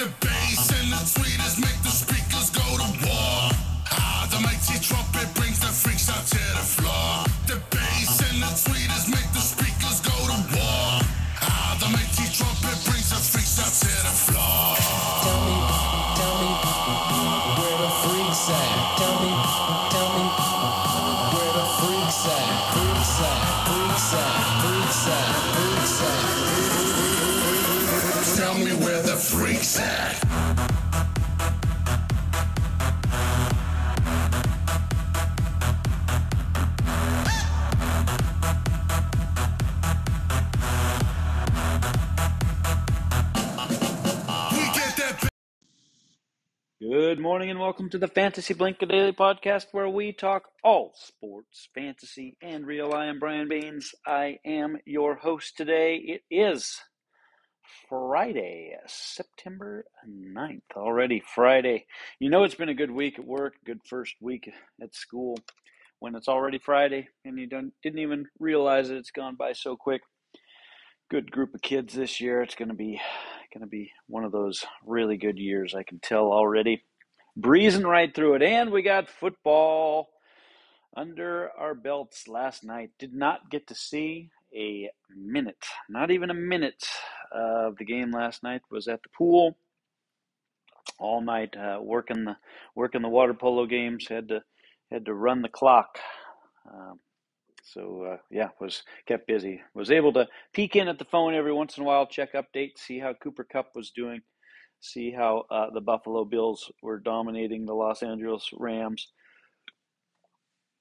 the bass and the tweeters make the speakers go to war. Ah, the mighty trumpet brings the freaks out to the floor. The bass and the tweeters make the speakers go to war. Ah, the mighty trumpet brings the freaks out to the floor. Tell me where the freaks at. Tell me where the freaks at. Freaks at, freaks at, freaks at, freaks at. Tell me where the freaks at. Good morning and welcome to the Fantasy Blink Daily Podcast, where we talk all sports, fantasy, and real. I am Brian Baines. I am your host today. It is Friday, September 9th, already Friday. You know it's been a good week at work, good first week at school, when it's already Friday and you didn't even realize that it's gone by so quick. Good group of kids this year. It's going to be one of those really good years, I can tell already. Breezing right through it, and we got football under our belts last night. Did not get to see a minute, not even a minute of the game last night. Was at the pool all night, working the water polo games. Had to run the clock, was kept busy. Was able to peek in at the phone every once in a while, check updates, see how Cooper Kupp was doing, see how the Buffalo Bills were dominating the Los Angeles Rams.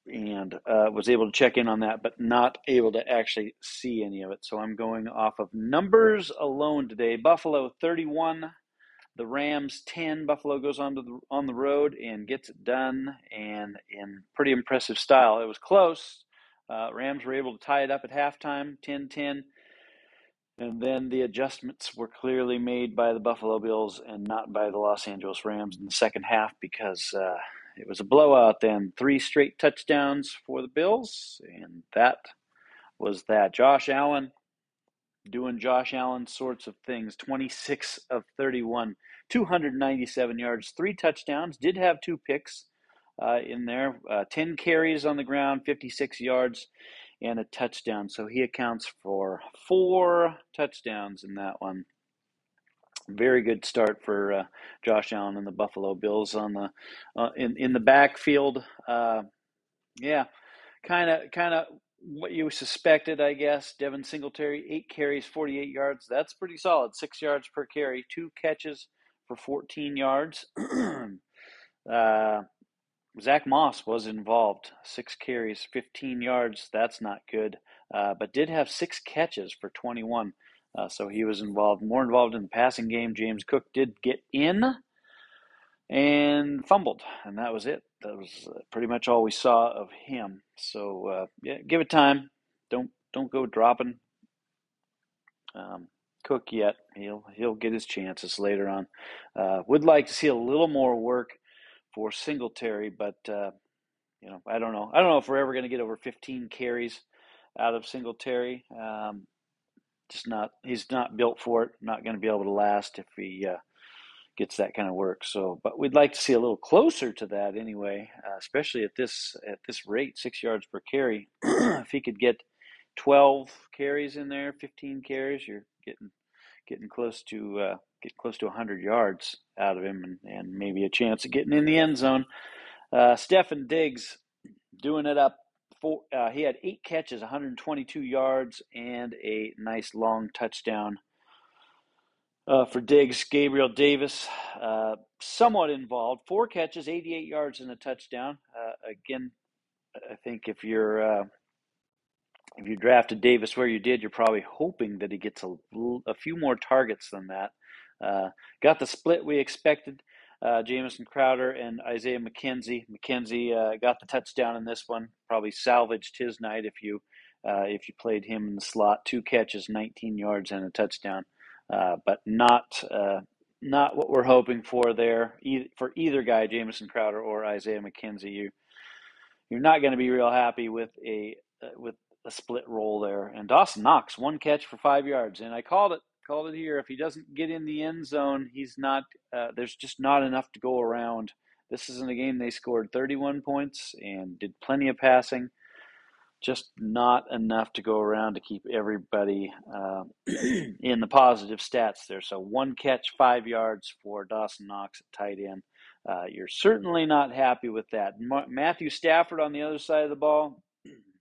And was able to check in on that, but not able to actually see any of it. So I'm going off of numbers alone today. Buffalo 31, the Rams 10. Buffalo goes on the road and gets it done, and in pretty impressive style. It was close. Rams were able to tie it up at halftime, 10-10. And then the adjustments were clearly made by the Buffalo Bills and not by the Los Angeles Rams in the second half, because it was a blowout then. 3 straight touchdowns for the Bills, and that was that. Josh Allen doing Josh Allen sorts of things. 26 of 31, 297 yards, 3 touchdowns. Did have 2 picks in there. 10 carries on the ground, 56 yards, and a touchdown. So he accounts for 4 touchdowns in that one. Very good start for Josh Allen and the Buffalo Bills on the in the backfield. Kind of what you suspected, I guess. Devin Singletary, 8 carries, 48 yards. That's pretty solid. 6 yards per carry, 2 catches for 14 yards. Zach Moss was involved. 6 carries, 15 yards. That's not good, but did have 6 catches for 21. So he was more involved in the passing game. James Cook did get in and fumbled, and that was it. That was pretty much all we saw of him. So, give it time. Don't go dropping Cook yet. He'll get his chances later on. Would like to see a little more work for Singletary, but I don't know if we're ever going to get over 15 carries out of Singletary. He's not built for it, not going to be able to last if he gets that kind of work. So, but we'd like to see a little closer to that anyway, especially at this rate, 6 yards per carry. If he could get 12 carries in there, 15 carries, you're getting close to 100 yards out of him, and maybe a chance of getting in the end zone. Stefon Diggs doing it up. He had 8 catches, 122 yards, and a nice long touchdown for Diggs. Gabriel Davis, somewhat involved. 4 catches, 88 yards, and a touchdown. Again, I think if you drafted Davis where you did, you're probably hoping that he gets a few more targets than that. Got the split we expected. Jameson Crowder and Isaiah McKenzie. McKenzie got the touchdown in this one. Probably salvaged his night if you played him in the slot. 2 catches, 19 yards, and a touchdown. But not what we're hoping for there for either guy, Jameson Crowder or Isaiah McKenzie. You're not going to be real happy with a split roll there. And Dawson Knox, 1 catch for 5 yards, and I called it. called it here. If he doesn't get in the end zone, he's not. There's just not enough to go around. This isn't a game they scored 31 points and did plenty of passing. Just not enough to go around to keep everybody in the positive stats there. So one catch, 5 yards for Dawson Knox at tight end. You're certainly not happy with that. Matthew Stafford on the other side of the ball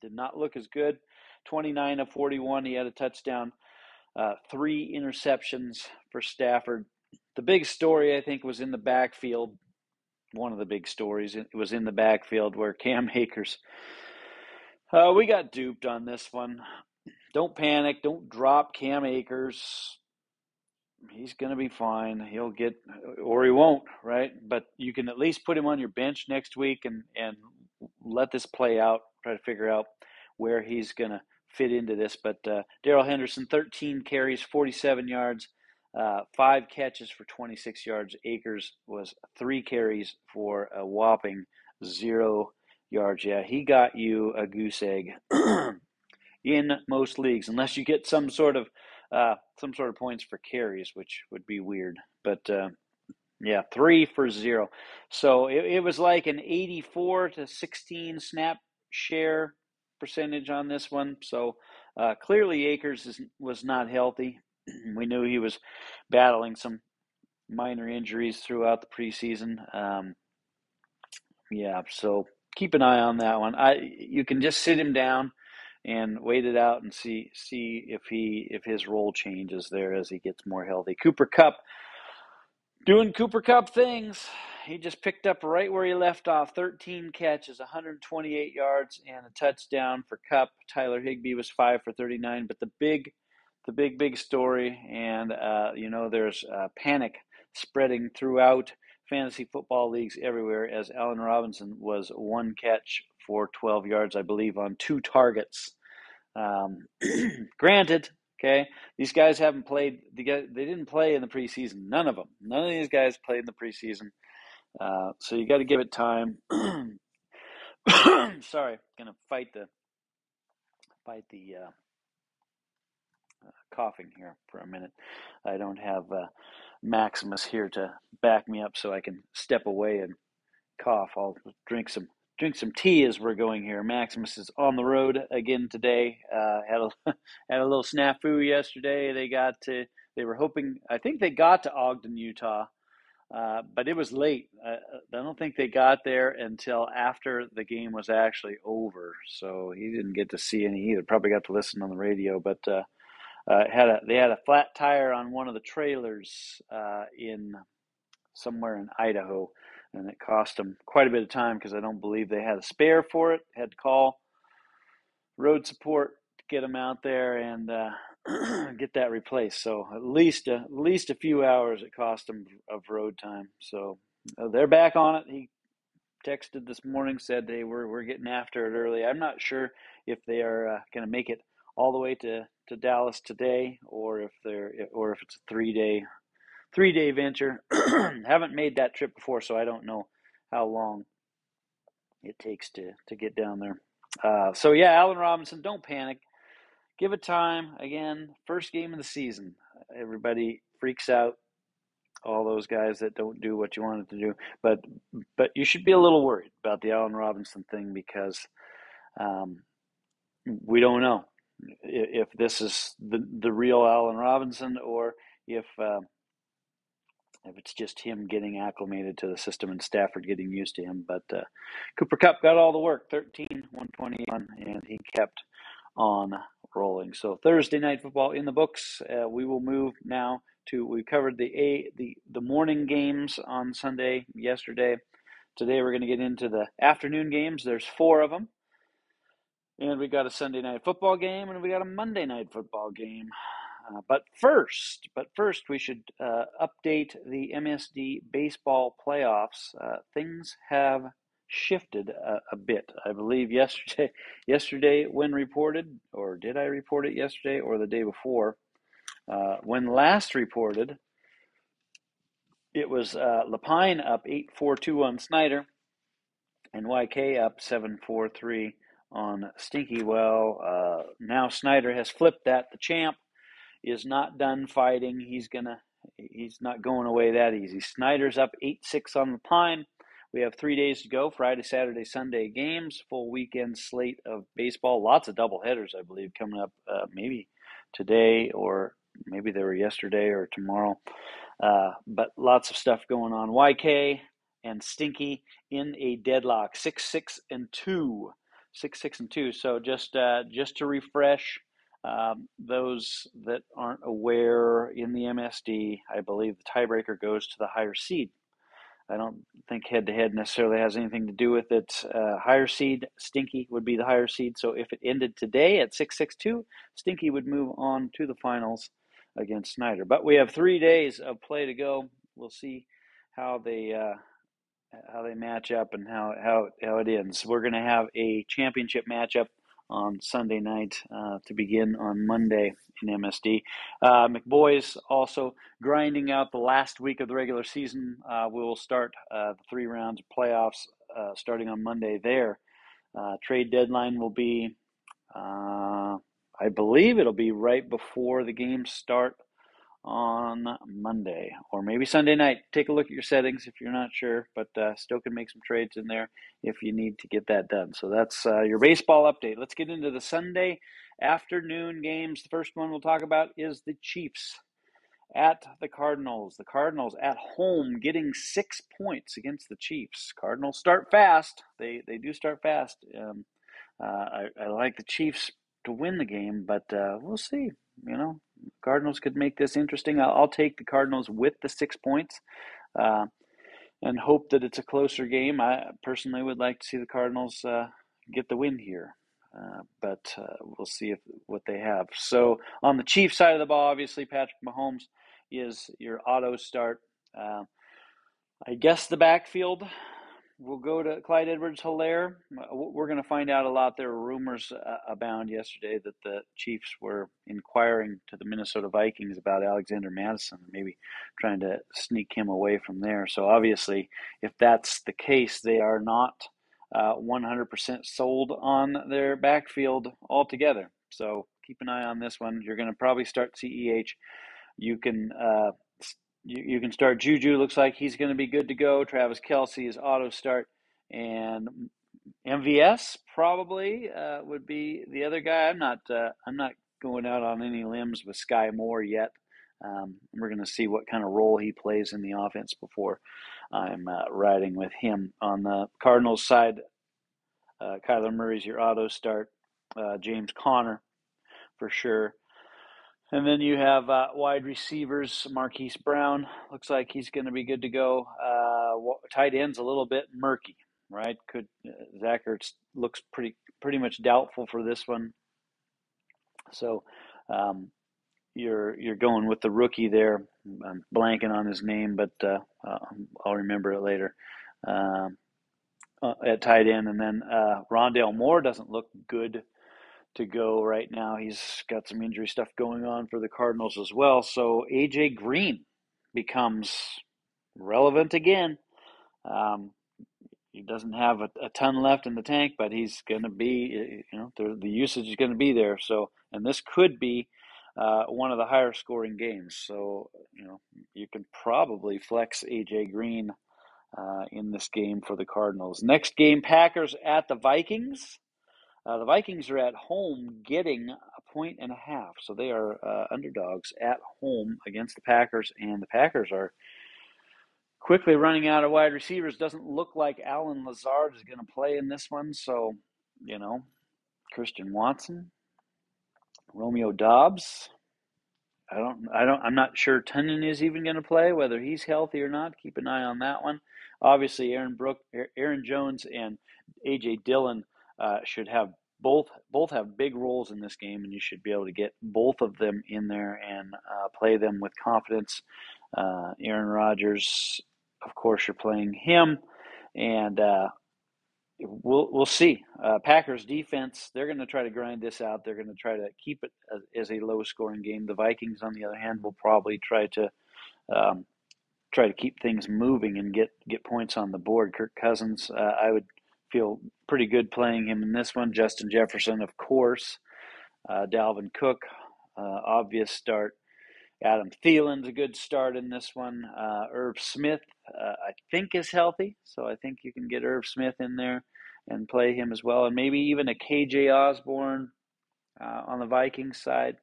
did not look as good. 29 of 41. He had a touchdown, 3 interceptions for Stafford. The big story, I think, was in the backfield. One of the big stories was in the backfield where Cam Akers... we got duped on this one. Don't panic. Don't drop Cam Akers. He's going to be fine. He'll get, or he won't, right? But you can at least put him on your bench next week and let this play out. Try to figure out where he's going to fit into this. But Daryl Henderson, 13 carries, 47 yards, 5 catches for 26 yards. Akers was 3 carries for a whopping 0 yards. Yeah, he got you a goose egg in most leagues, unless you get some sort of points for carries, which would be weird. But yeah, 3 for 0. So it was like an 84-16 snap share percentage on this one. So clearly Akers was not healthy. We knew he was battling some minor injuries throughout the preseason. Yeah, so keep an eye on that one. You can just sit him down and wait it out and see if his role changes there as he gets more healthy. Cooper Kupp doing Cooper Kupp things. He just picked up right where he left off. 13 catches, 128 yards, and a touchdown for Kupp. Tyler Higbee was 5 for 39. But the big story, and there's panic spreading throughout fantasy football leagues everywhere, as Allen Robinson was 1 catch for 12 yards, I believe, on 2 targets. Granted, okay, these guys haven't played. They didn't play in the preseason. None of them. None of these guys played in the preseason. So you got to give it time. Sorry, gonna fight the coughing here for a minute. I don't have Maximus here to back me up so I can step away and cough. I'll drink some tea as we're going here. Maximus is on the road again today. Had a little snafu yesterday. They were hoping, I think they got to Ogden, Utah, but it was late. I don't think they got there until after the game was actually over. So he didn't get to see any either. Probably got to listen on the radio, but they had a flat tire on one of the trailers in somewhere in Idaho, and it cost them quite a bit of time because I don't believe they had a spare for it. Had to call road support to get them out there and get that replaced. So at least a few hours it cost them of road time. So they're back on it. He texted this morning, said, "Hey, we're getting after it early." I'm not sure if they are going to make it all the way to Dallas today, or if it's a three-day venture. Haven't made that trip before, so I don't know how long it takes to get down there. So yeah, Allen Robinson, don't panic. Give it time. Again, first game of the season. Everybody freaks out. All those guys that don't do what you wanted to do, but you should be a little worried about the Allen Robinson thing because we don't know if this is the real Allen Robinson or if it's just him getting acclimated to the system and Stafford getting used to him. But Cooper Kupp got all the work, 13, 121, and he kept on rolling. So Thursday night football in the books. We will move now to, we covered the morning games on Sunday yesterday. Today we're going to get into the afternoon games. There's 4 of them. And we got a Sunday night football game, and we got a Monday night football game. But first, we should update the MSD baseball playoffs. Things have shifted a bit. I believe yesterday when reported, or did I report it yesterday or the day before? When last reported, it was Lapine up 8-4-2 on Snyder, and YK up 7-4-3. On Stinky. Well, now Snyder has flipped that. The champ is not done fighting. He's not going away that easy. Snyder's up 8-6 on Lapine. We have 3 days to go, Friday, Saturday, Sunday games, full weekend slate of baseball. Lots of doubleheaders, I believe, coming up maybe today, or maybe they were yesterday or tomorrow. But lots of stuff going on. YK and Stinky in a deadlock, 6-6-2. 6-6-2. So just to refresh, those that aren't aware, in the MSD, I believe the tiebreaker goes to the higher seed. I don't think head-to-head necessarily has anything to do with it. Higher seed, Stinky would be the higher seed. So if it ended today at 6-6-2, Stinky would move on to the finals against Snyder. But we have 3 days of play to go. We'll see how they match up and how it ends. We're going to have a championship matchup on Sunday night to begin on Monday in MSD. McBoys also grinding out the last week of the regular season. We will start the 3 rounds of playoffs starting on Monday there. Trade deadline will be, I believe it'll be right before the games start on Monday or maybe Sunday night. Take a look at your settings if you're not sure, but still can make some trades in there if you need to get that done. So that's your baseball update. Let's get into the Sunday afternoon games. The first one we'll talk about is the Chiefs at the Cardinals. The Cardinals at home getting 6 points against the Chiefs. Cardinals start fast. They do start fast. I like the Chiefs to win the game, but we'll see. You know, Cardinals could make this interesting. I'll take the Cardinals with the 6 points and hope that it's a closer game. I personally would like to see the Cardinals get the win here, but we'll see what they have. So on the Chiefs side of the ball, obviously Patrick Mahomes is your auto start. I guess the backfield will go to Clyde Edwards-Hilaire. We're going to find out a lot. There were rumors abound yesterday that the Chiefs were inquiring to the Minnesota Vikings about Alexander Mattison, maybe trying to sneak him away from there. So obviously, if that's the case, they are not 100% sold on their backfield altogether. So keep an eye on this one. You're going to probably start CEH. You can start Juju. Looks like he's going to be good to go. Travis Kelsey is auto start. And MVS probably would be the other guy. I'm not going out on any limbs with Sky Moore yet. We're going to see what kind of role he plays in the offense before I'm riding with him. On the Cardinals side, Kyler Murray's your auto start. James Conner for sure. And then you have wide receivers. Marquise Brown looks like he's going to be good to go. Tight end's a little bit murky, right? Zach Ertz looks pretty much doubtful for this one. So you're going with the rookie there. I'm blanking on his name, but I'll remember it later. At tight end, and then Rondale Moore doesn't look good to go right now. He's got some injury stuff going on for the Cardinals as well. So AJ Green becomes relevant again. He doesn't have a ton left in the tank, but he's going to be, the usage is going to be there. So, and this could be one of the higher scoring games. So, you can probably flex AJ Green in this game for the Cardinals. Next game, Packers at the Vikings. The Vikings are at home getting 1.5. So they are underdogs at home against the Packers, and the Packers are quickly running out of wide receivers. Doesn't look like Allen Lazard is going to play in this one. So, Christian Watson, Romeo Doubs. I'm not sure Tunyon is even going to play, whether he's healthy or not. Keep an eye on that one. Obviously, Aaron Jones and A.J. Dillon should have both have big roles in this game, and you should be able to get both of them in there and play them with confidence. Aaron Rodgers, of course, you're playing him, and we'll see. Packers defense, they're going to try to grind this out. They're going to try to keep it as a low scoring game. The Vikings, on the other hand, will probably try to keep things moving and get points on the board. Kirk Cousins, I would feel pretty good playing him in this one. Justin Jefferson, of course, Dalvin Cook, Obvious start. Adam Thielen's a good start in this one. Irv Smith, I think, is healthy. So I think you can get Irv Smith in there and play him as well. And maybe even a KJ Osborne on the Vikings side.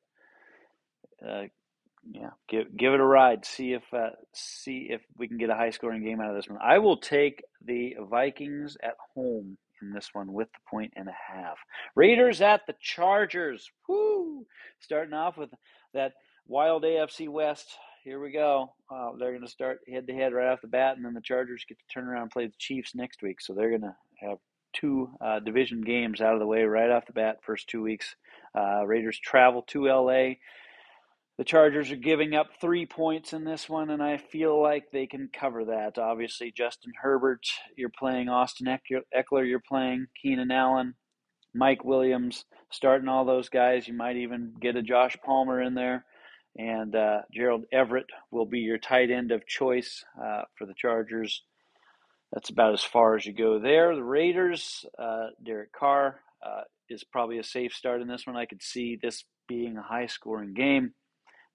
Give it a ride. See if we can get a high-scoring game out of this one. I will take the Vikings at home in this one with the 1.5. Raiders at the Chargers. Woo! Starting off with that wild AFC West. Here we go. They're going to start head-to-head right off the bat, and then the Chargers get to turn around and play the Chiefs next week. So they're going to have two division games out of the way right off the bat first 2 weeks. Raiders travel to L.A., the Chargers are giving up 3 points in this one, and I feel like they can cover that. Obviously, Justin Herbert, you're playing. Austin Eckler, you're playing. Keenan Allen, Mike Williams, starting all those guys. You might even get a Josh Palmer in there. And Gerald Everett will be your tight end of choice for the Chargers. That's about as far as you go there. The Raiders, Derek Carr is probably a safe start in this one. I could see this being a high-scoring game.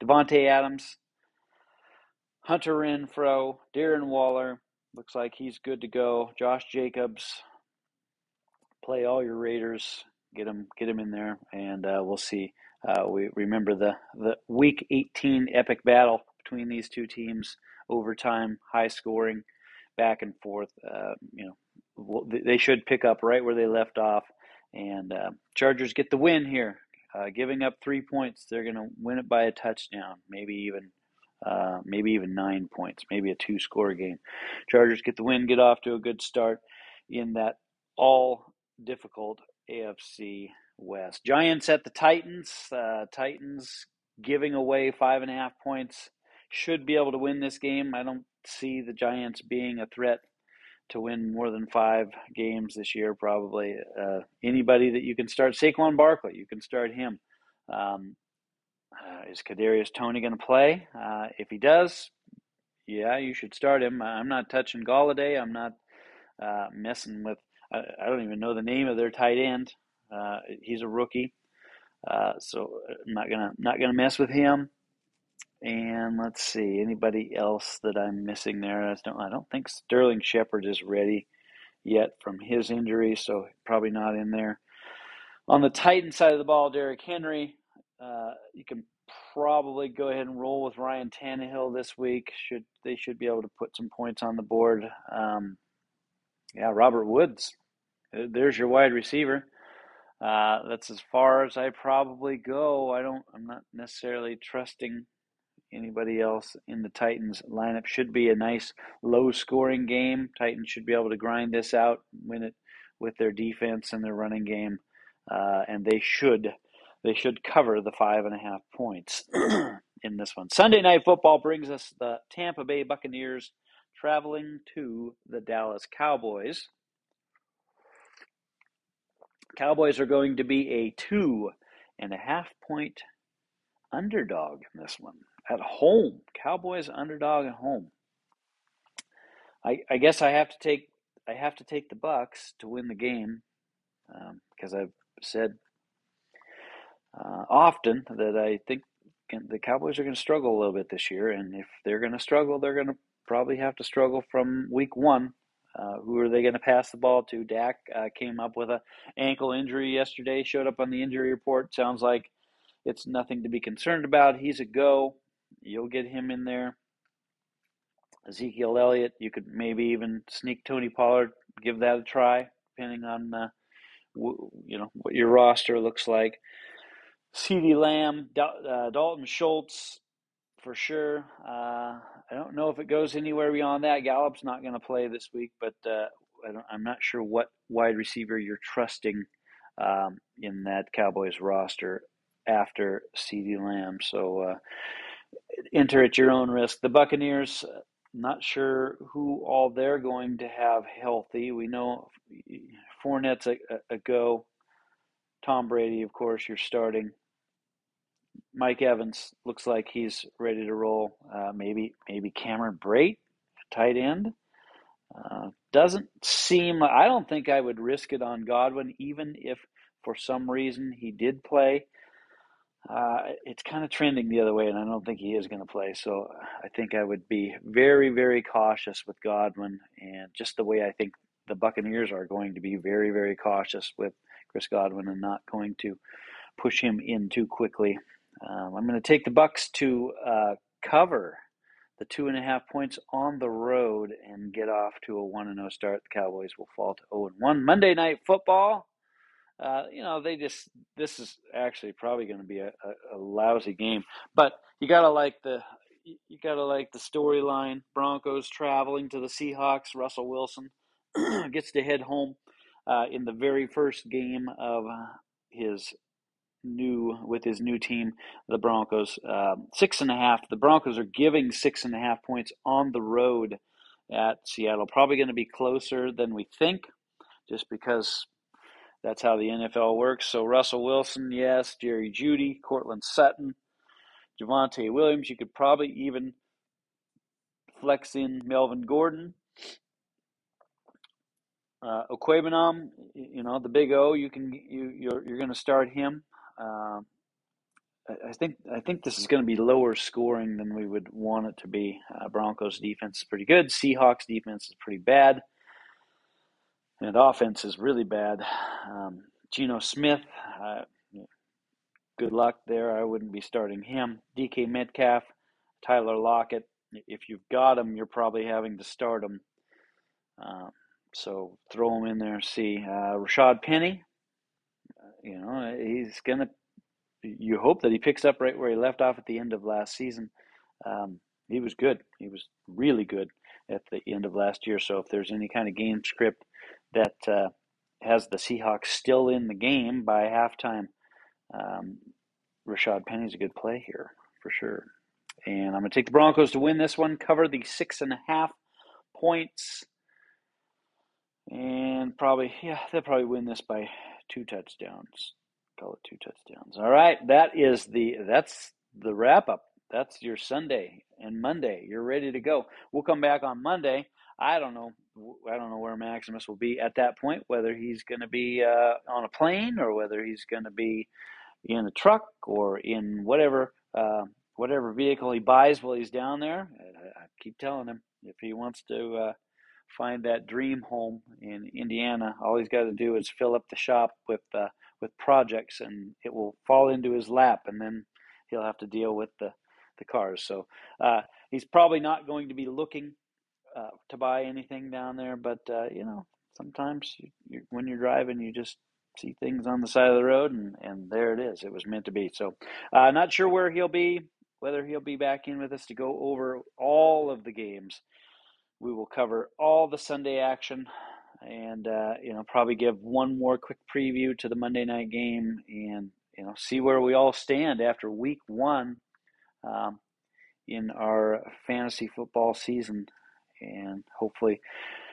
Devontae Adams, Hunter Renfrow, Darren Waller, looks like he's good to go. Josh Jacobs, play all your Raiders, get him in there, and we'll see. We remember the Week 18 epic battle between these two teams, overtime, high scoring, back and forth. They should pick up right where they left off, and Chargers get the win here. Giving up 3 points, they're going to win it by a touchdown, maybe even 9 points, maybe a two-score game. Chargers get the win, get off to a good start in that all-difficult AFC West. Giants at the Titans. Titans giving away 5.5 points. Should be able to win this game. I don't see the Giants being a threat to win more than 5 games this year, probably. Anybody that you can start, Saquon Barkley, you can start him. Is Kadarius Toney going to play? If he does, yeah, you should start him. I'm not touching Golladay. I'm not messing with, I don't even know the name of their tight end. He's a rookie, so I'm not gonna mess with him. And let's see, anybody else that I'm missing there? I don't think Sterling Shepard is ready yet from his injury, so probably not in there. On the Titan side of the ball, Derrick Henry, you can probably go ahead and roll with Ryan Tannehill this week. They should be able to put some points on the board. Robert Woods, there's your wide receiver. That's as far as I probably go. I'm not necessarily trusting anybody else in the Titans lineup. Should be a nice low-scoring game. Titans should be able to grind this out, win it with their defense and their running game, and they should cover the 5.5 points in this one. Sunday Night Football brings us the Tampa Bay Buccaneers traveling to the Dallas Cowboys. Cowboys are going to be a 2.5-point underdog in this one. At home. Cowboys underdog at home. I guess I have to take the Bucs to win the game, because I've said often that I think the Cowboys are going to struggle a little bit this year, and if they're going to struggle, they're going to probably have to struggle from week one. Who are they going to pass the ball to? Dak came up with an ankle injury yesterday, showed up on the injury report. Sounds like it's nothing to be concerned about. He's a go. You'll get him in there. Ezekiel Elliott, you could maybe even sneak Tony Pollard, give that a try, depending on what your roster looks like. CeeDee Lamb, Dalton Schultz, for sure. I don't know if it goes anywhere beyond that. Gallup's not going to play this week, but I'm not sure what wide receiver you're trusting in that Cowboys roster after CeeDee Lamb. So, enter at your own risk. The Buccaneers, not sure who all they're going to have healthy. We know Fournette's a go. Tom Brady, of course, you're starting. Mike Evans looks like he's ready to roll. Maybe Cameron Brate, tight end. Doesn't seem. I don't think I would risk it on Godwin, even if for some reason he did play. It's kind of trending the other way, and I don't think he is going to play. So I think I would be very, very cautious with Godwin, and just the way I think the Buccaneers are going to be very, very cautious with Chris Godwin and not going to push him in too quickly. I'm going to take the Bucks to cover the 2.5 points on the road and get off to a 1-0 start. The Cowboys will fall to 0-1. Monday Night Football. This is actually probably going to be a lousy game, but you gotta like the storyline. Broncos traveling to the Seahawks. Russell Wilson gets to head home in the very first game of his new team, the Broncos. 6.5. The Broncos are giving 6.5 points on the road at Seattle. Probably going to be closer than we think, just because that's how the NFL works. So Russell Wilson, yes. Jerry Jeudy, Cortland Sutton, Javonte Williams. You could probably even flex in Melvin Gordon. Okwuegbunam, the big O. You're going to start him. I think this is going to be lower scoring than we would want it to be. Broncos defense is pretty good. Seahawks defense is pretty bad. And offense is really bad. Geno Smith, good luck there. I wouldn't be starting him. DK Metcalf, Tyler Lockett. If you've got him, you're probably having to start him. So throw him in there. See, Rashad Penny. He's gonna. You hope that he picks up right where he left off at the end of last season. He was good. He was really good at the end of last year. So if there's any kind of game script that has the Seahawks still in the game by halftime, Rashad Penny's a good play here for sure. And I'm going to take the Broncos to win this one, cover the 6.5 points, and they'll probably win this by 2 touchdowns. Call it 2 touchdowns. All right, that's the wrap up. That's your Sunday and Monday. You're ready to go. We'll come back on Monday. I don't know where Maximus will be at that point, whether he's going to be on a plane or whether he's going to be in a truck or in whatever vehicle he buys while he's down there. I keep telling him if he wants to find that dream home in Indiana, all he's got to do is fill up the shop with projects, and it will fall into his lap, and then he'll have to deal with the cars. So he's probably not going to be looking to buy anything down there, but sometimes when you're driving, you just see things on the side of the road, and there it is. It was meant to be. So not sure where he'll be, whether he'll be back in with us to go over all of the games. We will cover all the Sunday action and probably give one more quick preview to the Monday night game, and see where we all stand after week 1 in our fantasy football season. And hopefully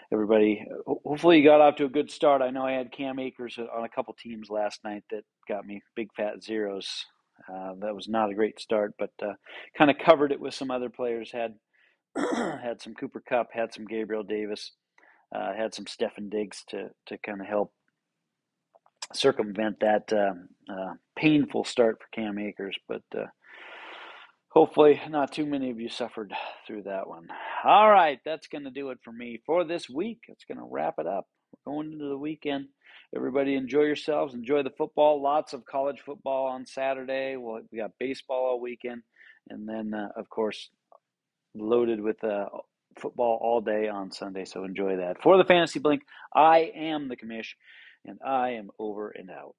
you got off to a good start. I know I had Cam Akers on a couple teams last night that got me big fat zeros. That was not a great start, but kind of covered it with some other players. Had some Cooper Kupp, had some Gabriel Davis, had some Stefon Diggs to kind of help circumvent that painful start for Cam Akers, but hopefully not too many of you suffered through that one. All right, that's going to do it for me for this week. It's going to wrap it up. We're going into the weekend. Everybody enjoy yourselves. Enjoy the football. Lots of college football on Saturday. Well, we got baseball all weekend. And then, of course, loaded with football all day on Sunday. So enjoy that. For the Fantasy Blink, I am the commish, and I am over and out.